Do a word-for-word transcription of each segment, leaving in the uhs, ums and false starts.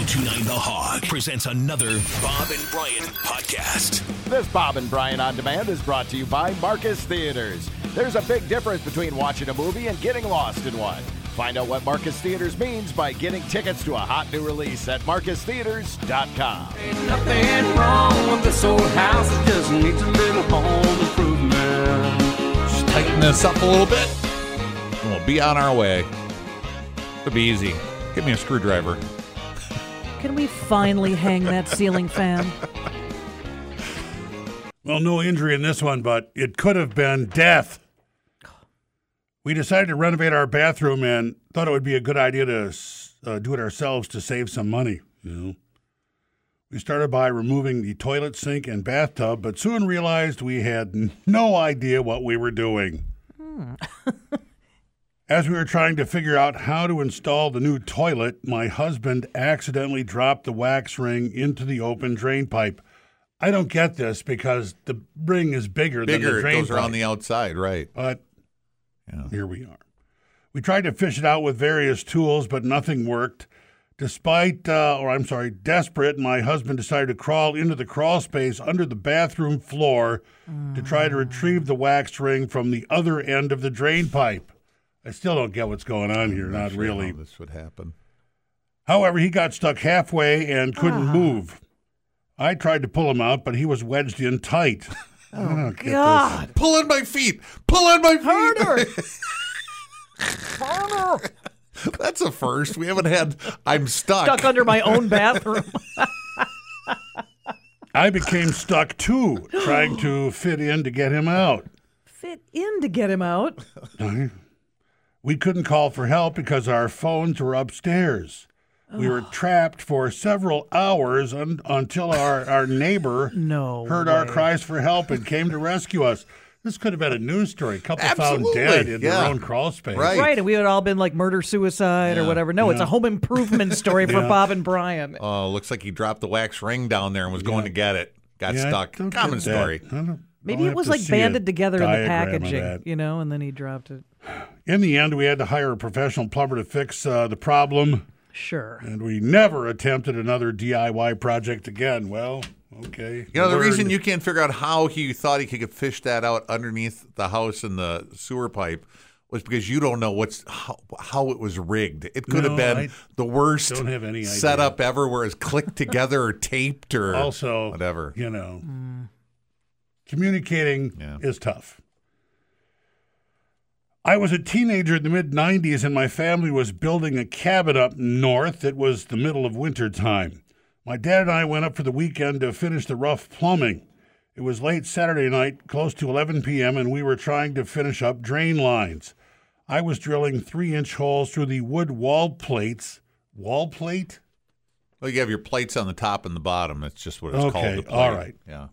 one oh two point nine The Hog presents another Bob and Brian podcast. This Bob and Brian On Demand is brought to you by Marcus Theaters. There's a big difference between watching a movie and getting lost in one. Find out what Marcus Theaters means by getting tickets to a hot new release at marcus theaters dot com. Ain't nothing wrong with this old house. It just needs a little home improvement. Just tighten this up a little bit, and we'll be on our way. It'll be easy. Give me a screwdriver. Can we finally hang that ceiling fan? Well, no injury in this one, but it could have been death. We decided to renovate our bathroom and thought it would be a good idea to uh, do it ourselves to save some money. You know, we started by removing the toilet, sink, and bathtub, but soon realized we had no idea what we were doing. Mm. As we were trying to figure out how to install the new toilet, my husband accidentally dropped the wax ring into the open drain pipe. I don't get this because the ring is bigger, bigger than the drain pipe. Those are on the outside, right? But yeah. Here we are. We tried to fish it out with various tools, but nothing worked. Despite, uh, or I'm sorry, desperate, my husband decided to crawl into the crawl space under the bathroom floor mm. to try to retrieve the wax ring from the other end of the drain pipe. I still don't get what's going on here. Not really. This would happen. However, he got stuck halfway and couldn't uh-huh. move. I tried to pull him out, but he was wedged in tight. Oh, I don't get God. This. Pull in my feet. Pull in my feet. Harder. Harder. That's a first. We haven't had I'm stuck. Stuck under my own bathroom. I became stuck, too, trying to fit in to get him out. Fit in to get him out? I, We couldn't call for help because our phones were upstairs. Oh. We were trapped for several hours un- until our, our neighbor no heard way. our cries for help and came to rescue us. This could have been a news story. A couple Absolutely. found dead in yeah. their own crawl space. Right. right, and we would have all been like murder-suicide yeah. or whatever. No, yeah. it's a home improvement story for yeah. Bob and Brian. Oh, uh, looks like he dropped the wax ring down there and was yeah. going to get it. Got yeah, stuck. Common story. Maybe it was like banded together in the packaging, you know, and then he dropped it. In the end, we had to hire a professional plumber to fix uh, the problem. Sure. And we never attempted another D I Y project again. Well, okay. You know, learned. The reason you can't figure out how he thought he could fish that out underneath the house in the sewer pipe was because you don't know what's how, how it was rigged. It could no, have been I the worst don't have any idea. setup ever where it's clicked together or taped or also, whatever. You know, mm. communicating yeah. is tough. I was a teenager in the mid nineties, and my family was building a cabin up north. It was the middle of winter time. My dad and I went up for the weekend to finish the rough plumbing. It was late Saturday night, close to eleven p.m., and we were trying to finish up drain lines. I was drilling three-inch holes through the wood wall plates. Wall plate? Well, you have your plates on the top and the bottom. That's just what it's okay, called. Okay, all right. Yeah.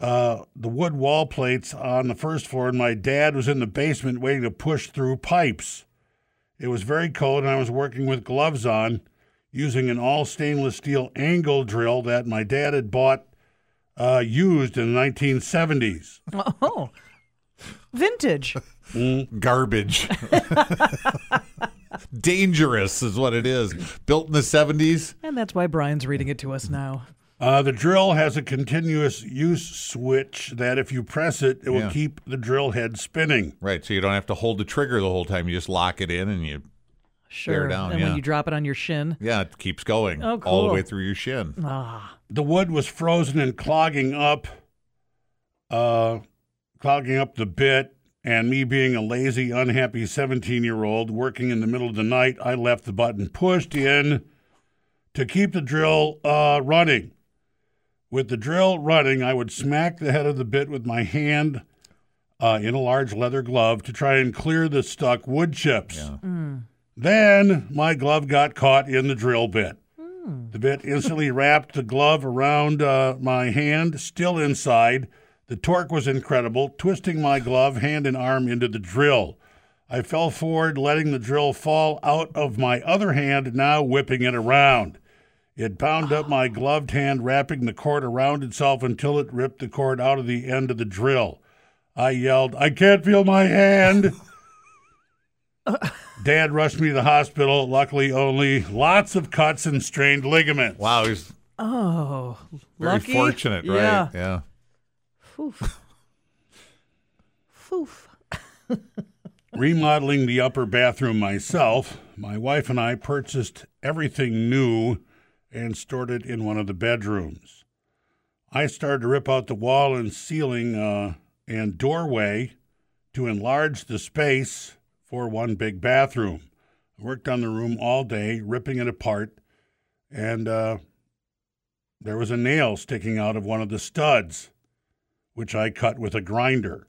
Uh, the wood wall plates on the first floor, and my dad was in the basement waiting to push through pipes. It was very cold, and I was working with gloves on, using an all-stainless steel angle drill that my dad had bought uh, used in the nineteen seventies. Oh, vintage. Mm. Garbage. Dangerous is what it is. Built in the seventies. And that's why Brian's reading it to us now. Uh, the drill has a continuous use switch that if you press it, it will yeah. keep the drill head spinning. Right, so you don't have to hold the trigger the whole time. You just lock it in and you sure. bear down. And yeah. when you drop it on your shin. Yeah, it keeps going oh, cool. all the way through your shin. Ah. The wood was frozen and clogging up, uh, clogging up the bit, and me being a lazy, unhappy seventeen-year-old working in the middle of the night, I left the button pushed in to keep the drill uh, running. With the drill running, I would smack the head of the bit with my hand uh, in a large leather glove to try and clear the stuck wood chips. Yeah. Mm. Then my glove got caught in the drill bit. Mm. The bit instantly wrapped the glove around uh, my hand, still inside. The torque was incredible, twisting my glove, hand and arm into the drill. I fell forward, letting the drill fall out of my other hand, now whipping it around. It bound up my gloved hand, wrapping the cord around itself until it ripped the cord out of the end of the drill. I yelled, "I can't feel my hand!" Dad rushed me to the hospital. Luckily, only lots of cuts and strained ligaments. Wow, he's oh very lucky? Fortunate, right? Yeah. yeah. Foof. Foof. Remodeling the upper bathroom myself, my wife and I purchased everything new and stored it in one of the bedrooms. I started to rip out the wall and ceiling uh, and doorway to enlarge the space for one big bathroom. I worked on the room all day, ripping it apart, and uh, there was a nail sticking out of one of the studs, which I cut with a grinder.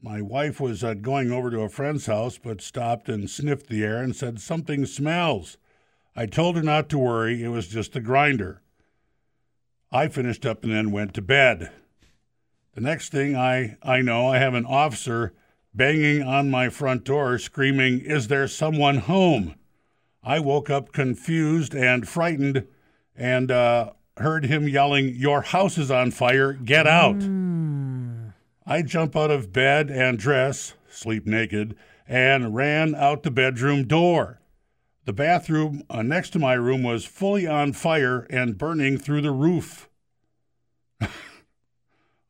My wife was uh, going over to a friend's house, but stopped and sniffed the air and said, "Something smells." I told her not to worry. It was just the grinder. I finished up and then went to bed. The next thing I, I know, I have an officer banging on my front door, screaming, "Is there someone home?" I woke up confused and frightened and uh, heard him yelling, "Your house is on fire. Get out." Mm. I jump out of bed and dress, sleep naked, and ran out the bedroom door. The bathroom uh, next to my room was fully on fire and burning through the roof.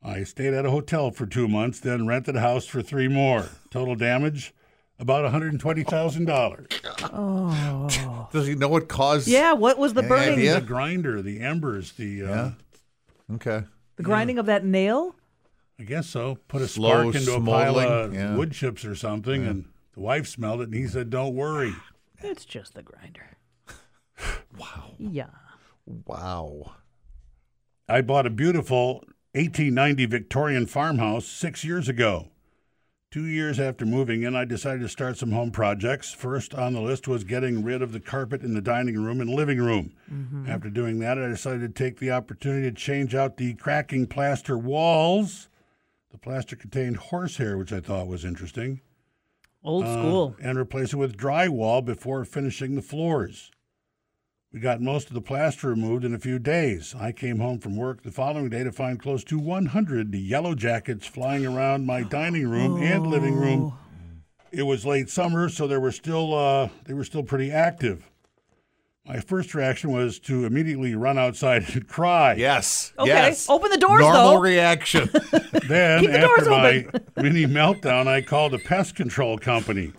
I stayed at a hotel for two months, then rented a house for three more. Total damage, about one hundred twenty thousand dollars. Oh. Does he know what caused? Yeah, what was the burning? Idea? The grinder, the embers, the... Uh, yeah. Okay. The grinding yeah. of that nail? I guess so. Put a Slow spark into smoldering. a pile of yeah. wood chips or something, yeah. and the wife smelled it, and he said, "Don't worry. It's just the grinder." Wow. Yeah. Wow. I bought a beautiful eighteen ninety Victorian farmhouse six years ago. Two years after moving in, I decided to start some home projects. First on the list was getting rid of the carpet in the dining room and living room. Mm-hmm. After doing that, I decided to take the opportunity to change out the cracking plaster walls. The plaster contained horsehair, which I thought was interesting. Old uh, school. And replace it with drywall before finishing the floors. We got most of the plaster removed in a few days. I came home from work the following day to find close to one hundred yellow jackets flying around my dining room oh. and living room. It was late summer, so they were still uh, they were still pretty active. My first reaction was to immediately run outside and cry. Yes. Okay. Yes. Open the doors, Normal though. Normal reaction. Then, Keep the after doors my open. mini meltdown, I called a pest control company.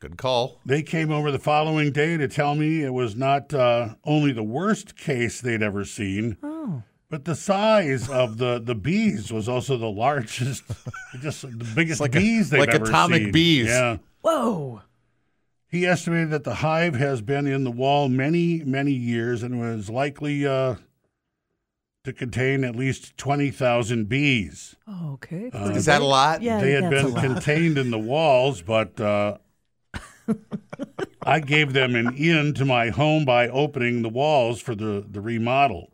Good call. They came over the following day to tell me it was not uh, only the worst case they'd ever seen, oh. but the size of the, the bees was also the largest, just the biggest like bees a, they've like ever seen. Like atomic bees. Yeah. Whoa. He estimated that the hive has been in the wall many, many years and was likely uh, to contain at least twenty thousand bees. Oh, okay. Uh, Is that they, a lot? Yeah, They had been contained in the walls, but uh, I gave them an in to my home by opening the walls for the, the remodel.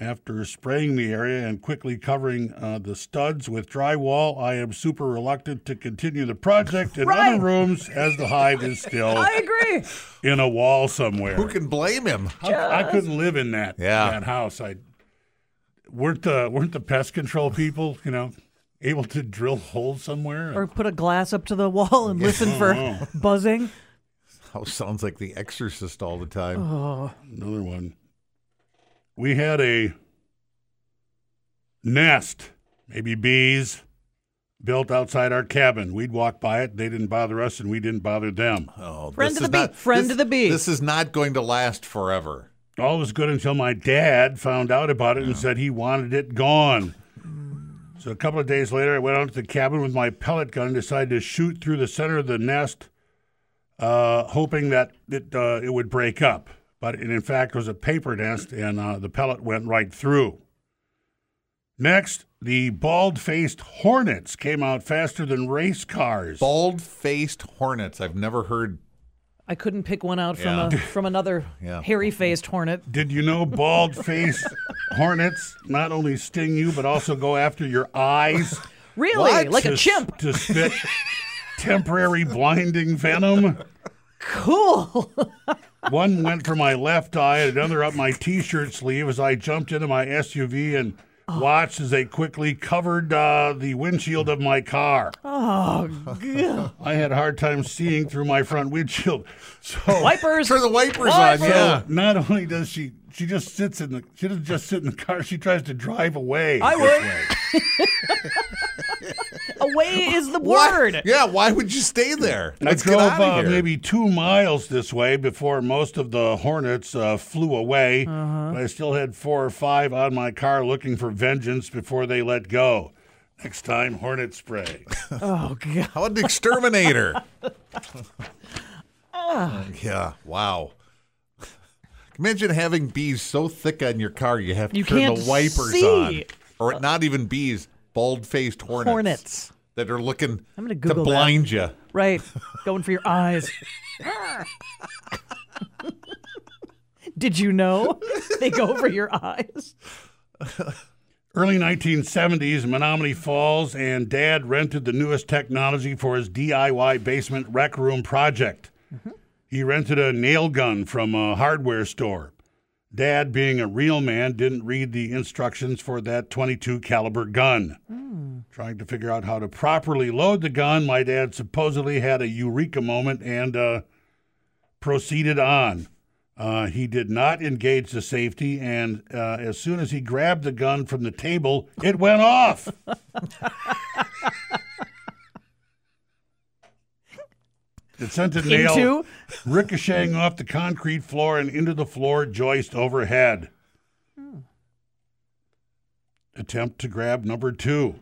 After spraying the area and quickly covering uh, the studs with drywall, I am super reluctant to continue the project in right. other rooms as the hive is still I agree. in a wall somewhere. Who can blame him? Just... I, I couldn't live in that, yeah. that house. I weren't the weren't the pest control people, you know, able to drill holes somewhere? Or put a glass up to the wall and listen oh, for oh. buzzing? House sounds like The Exorcist all the time. Oh. Another one. We had a nest, maybe bees, built outside our cabin. We'd walk by it. They didn't bother us, and we didn't bother them. Oh, friend of the bee. Not, friend this, of the bee. This is not going to last forever. All was good until my dad found out about it yeah. and said he wanted it gone. So a couple of days later, I went out to the cabin with my pellet gun and decided to shoot through the center of the nest, uh, hoping that it, uh, it would break up. But it, in fact, was a paper nest, and uh, the pellet went right through. Next, the bald-faced hornets came out faster than race cars. Bald-faced hornets. I've never heard. I couldn't pick one out yeah. from a, from another yeah. hairy-faced hornet. Did you know bald-faced hornets not only sting you, but also go after your eyes? Really? What? Like to, a chimp? To spit temporary blinding venom? Cool. One went for my left eye and another up my T-shirt sleeve as I jumped into my S U V and oh. watched as they quickly covered uh, the windshield of my car. Oh, God. I had a hard time seeing through my front windshield. So wipers. Turn the wipers, wipers on. Yeah. Not only does she, she just sits in the, she doesn't just sit in the car. She tries to drive away. I would. Away is the word. Why? Yeah, why would you stay there? Let's I drove uh, maybe two miles this way before most of the hornets uh, flew away. Uh-huh. But I still had four or five on my car looking for vengeance before they let go. Next time, hornet spray. Oh, God. How about the exterminator? uh. Yeah, wow. Imagine having bees so thick on your car you have to you turn the wipers see. on. Or not even bees. Bald-faced hornets, hornets that are looking I'm gonna Google to blind that. you. Right. Going for your eyes. Did you know they go for your eyes? Early nineteen seventies, Menominee Falls, and Dad rented the newest technology for his D I Y basement rec room project. Mm-hmm. He rented a nail gun from a hardware store. Dad, being a real man, didn't read the instructions for that twenty-two caliber gun. Mm. Trying to figure out how to properly load the gun, my dad supposedly had a eureka moment and uh, proceeded on. Uh, he did not engage the safety, and uh, as soon as he grabbed the gun from the table, it went off. It sent a nail into? ricocheting off the concrete floor and into the floor joist overhead. Hmm. Attempt to grab number two.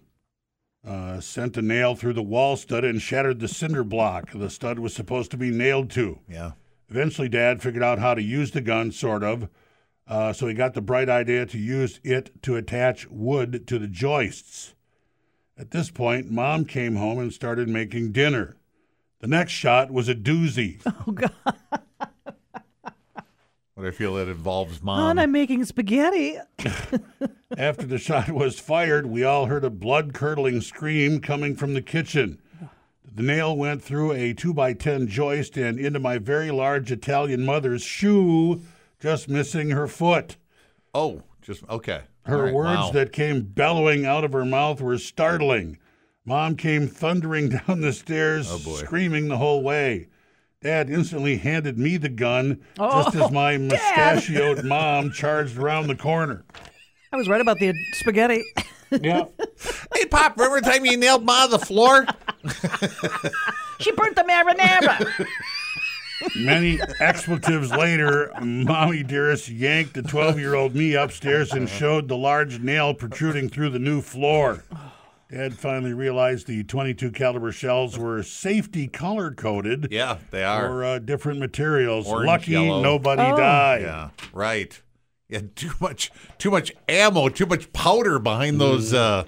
Uh, sent a nail through the wall stud and shattered the cinder block the stud was supposed to be nailed to. Yeah. Eventually, Dad figured out how to use the gun, sort of. Uh, so he got the bright idea to use it to attach wood to the joists. At this point, Mom came home and started making dinner. The next shot was a doozy. Oh, God. What I feel that involves Mom. Mom, I'm making spaghetti. After the shot was fired, we all heard a blood-curdling scream coming from the kitchen. The nail went through a two by ten joist and into my very large Italian mother's shoe, just missing her foot. Oh, just, okay. Her right, words wow. that came bellowing out of her mouth were startling. Mom came thundering down the stairs, oh screaming the whole way. Dad instantly handed me the gun oh, just as my Dad. mustachioed mom charged around the corner. I was right about the spaghetti. Yeah. Hey, Pop, remember the time you nailed Ma on the floor? She burnt the marinara. Many expletives later, Mommy Dearest yanked the twelve-year-old me upstairs and showed the large nail protruding through the new floor. Dad finally realized the twenty-two caliber shells were safety color coded. Yeah, they are. Or uh, different materials. Orange, Lucky yellow. nobody oh. died. Yeah, right. Yeah, too much, too much ammo, too much powder behind those uh,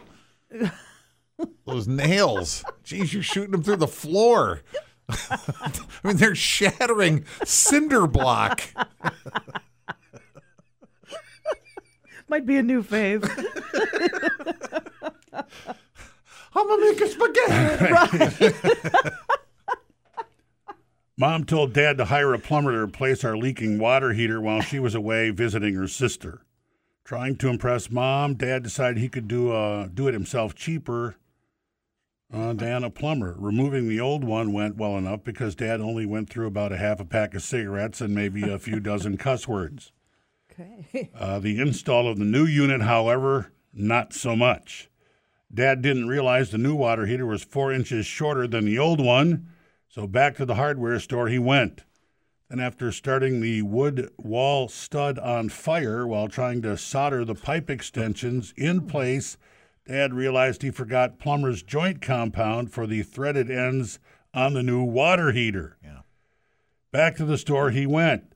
those nails. Jeez, you're shooting them through the floor. I mean, they're shattering cinder block. Might be a new fave. I'm going to make a spaghetti. Right. Mom told Dad to hire a plumber to replace our leaking water heater while she was away visiting her sister. Trying to impress Mom, Dad decided he could do uh, do it himself cheaper uh, than a plumber. Removing the old one went well enough because Dad only went through about a half a pack of cigarettes and maybe a few dozen cuss words. Okay. Uh, the install of the new unit, however, not so much. Dad didn't realize the new water heater was four inches shorter than the old one, so back to the hardware store he went. And after starting the wood wall stud on fire while trying to solder the pipe extensions in place, Dad realized he forgot plumber's joint compound for the threaded ends on the new water heater. Yeah. Back to the store he went.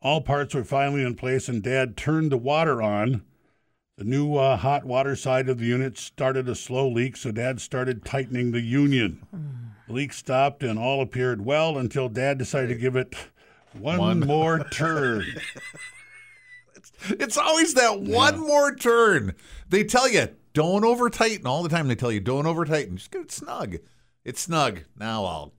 All parts were finally in place, and Dad turned the water on. The new uh, hot water side of the unit started a slow leak, so Dad started tightening the union. The leak stopped, and all appeared well until Dad decided to give it one, one. more turn. it's, it's always that one yeah. more turn. They tell you, don't over-tighten. All the time they tell you, don't over-tighten. Just get it snug. It's snug. Now I'll...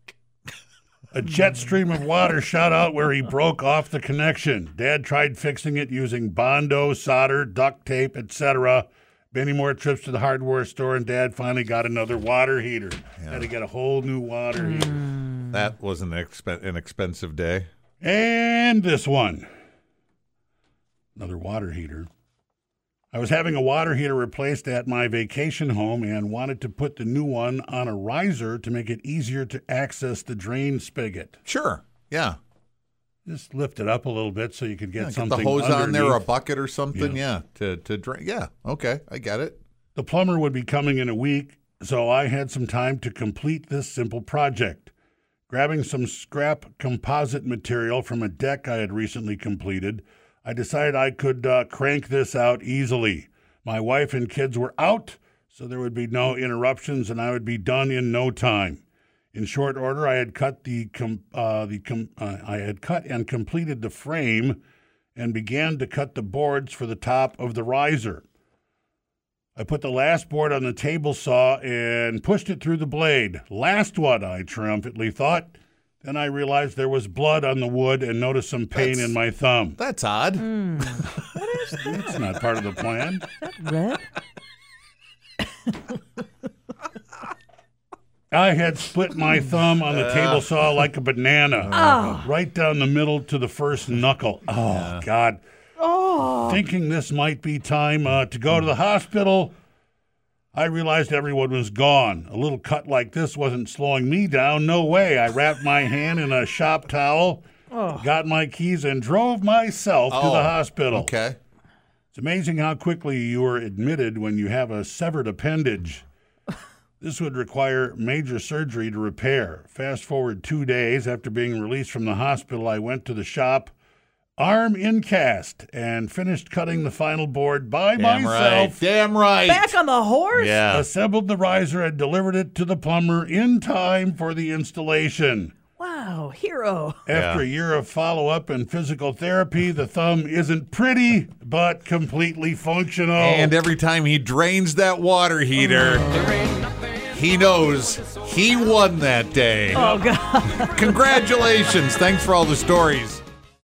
A jet stream of water shot out where he broke off the connection. Dad tried fixing it using Bondo, solder, duct tape, et cetera. many more trips to the hardware store, and Dad finally got another water heater. Yeah. Had to get a whole new water heater. Mm. That was an, exp- an expensive day. And this one. Another water heater. I was having a water heater replaced at my vacation home and wanted to put the new one on a riser to make it easier to access the drain spigot. Sure, yeah. Just lift it up a little bit so you could get yeah, something underneath. Get the hose underneath. On there, a bucket or something, yeah, yeah to, to drain. Yeah, okay, I get it. The plumber would be coming in a week, so I had some time to complete this simple project. Grabbing some scrap composite material from a deck I had recently completed, I decided I could uh, crank this out easily. My wife and kids were out, so there would be no interruptions, and I would be done in no time. In short order, I had cut the com- uh, the com- uh, I had cut and completed the frame, and began to cut the boards for the top of the riser. I put the last board on the table saw and pushed it through the blade. Last one, I triumphantly thought. Then I realized there was blood on the wood and noticed some pain that's, in my thumb. That's odd. Mm. What is that? That's not part of the plan. Is that red? I had split my thumb on the uh, table saw like a banana. Oh. Right down the middle to the first knuckle. Oh, yeah. God. Oh. Thinking this might be time uh, to go to the hospital, I realized everyone was gone. A little cut like this wasn't slowing me down. No way. I wrapped my hand in a shop towel, oh. got my keys, and drove myself oh. to the hospital. Okay. It's amazing how quickly you are admitted when you have a severed appendage. This would require major surgery to repair. Fast forward two days after being released from the hospital, I went to the shop, arm in cast, and finished cutting the final board by Damn myself. Right. Damn right. Back on the horse? Yeah. Assembled the riser and delivered it to the plumber in time for the installation. Wow, hero. After yeah. a year of follow-up and physical therapy, the thumb isn't pretty, but completely functional. And every time he drains that water heater, oh. he knows he won that day. Oh, God. Congratulations. Thanks for all the stories.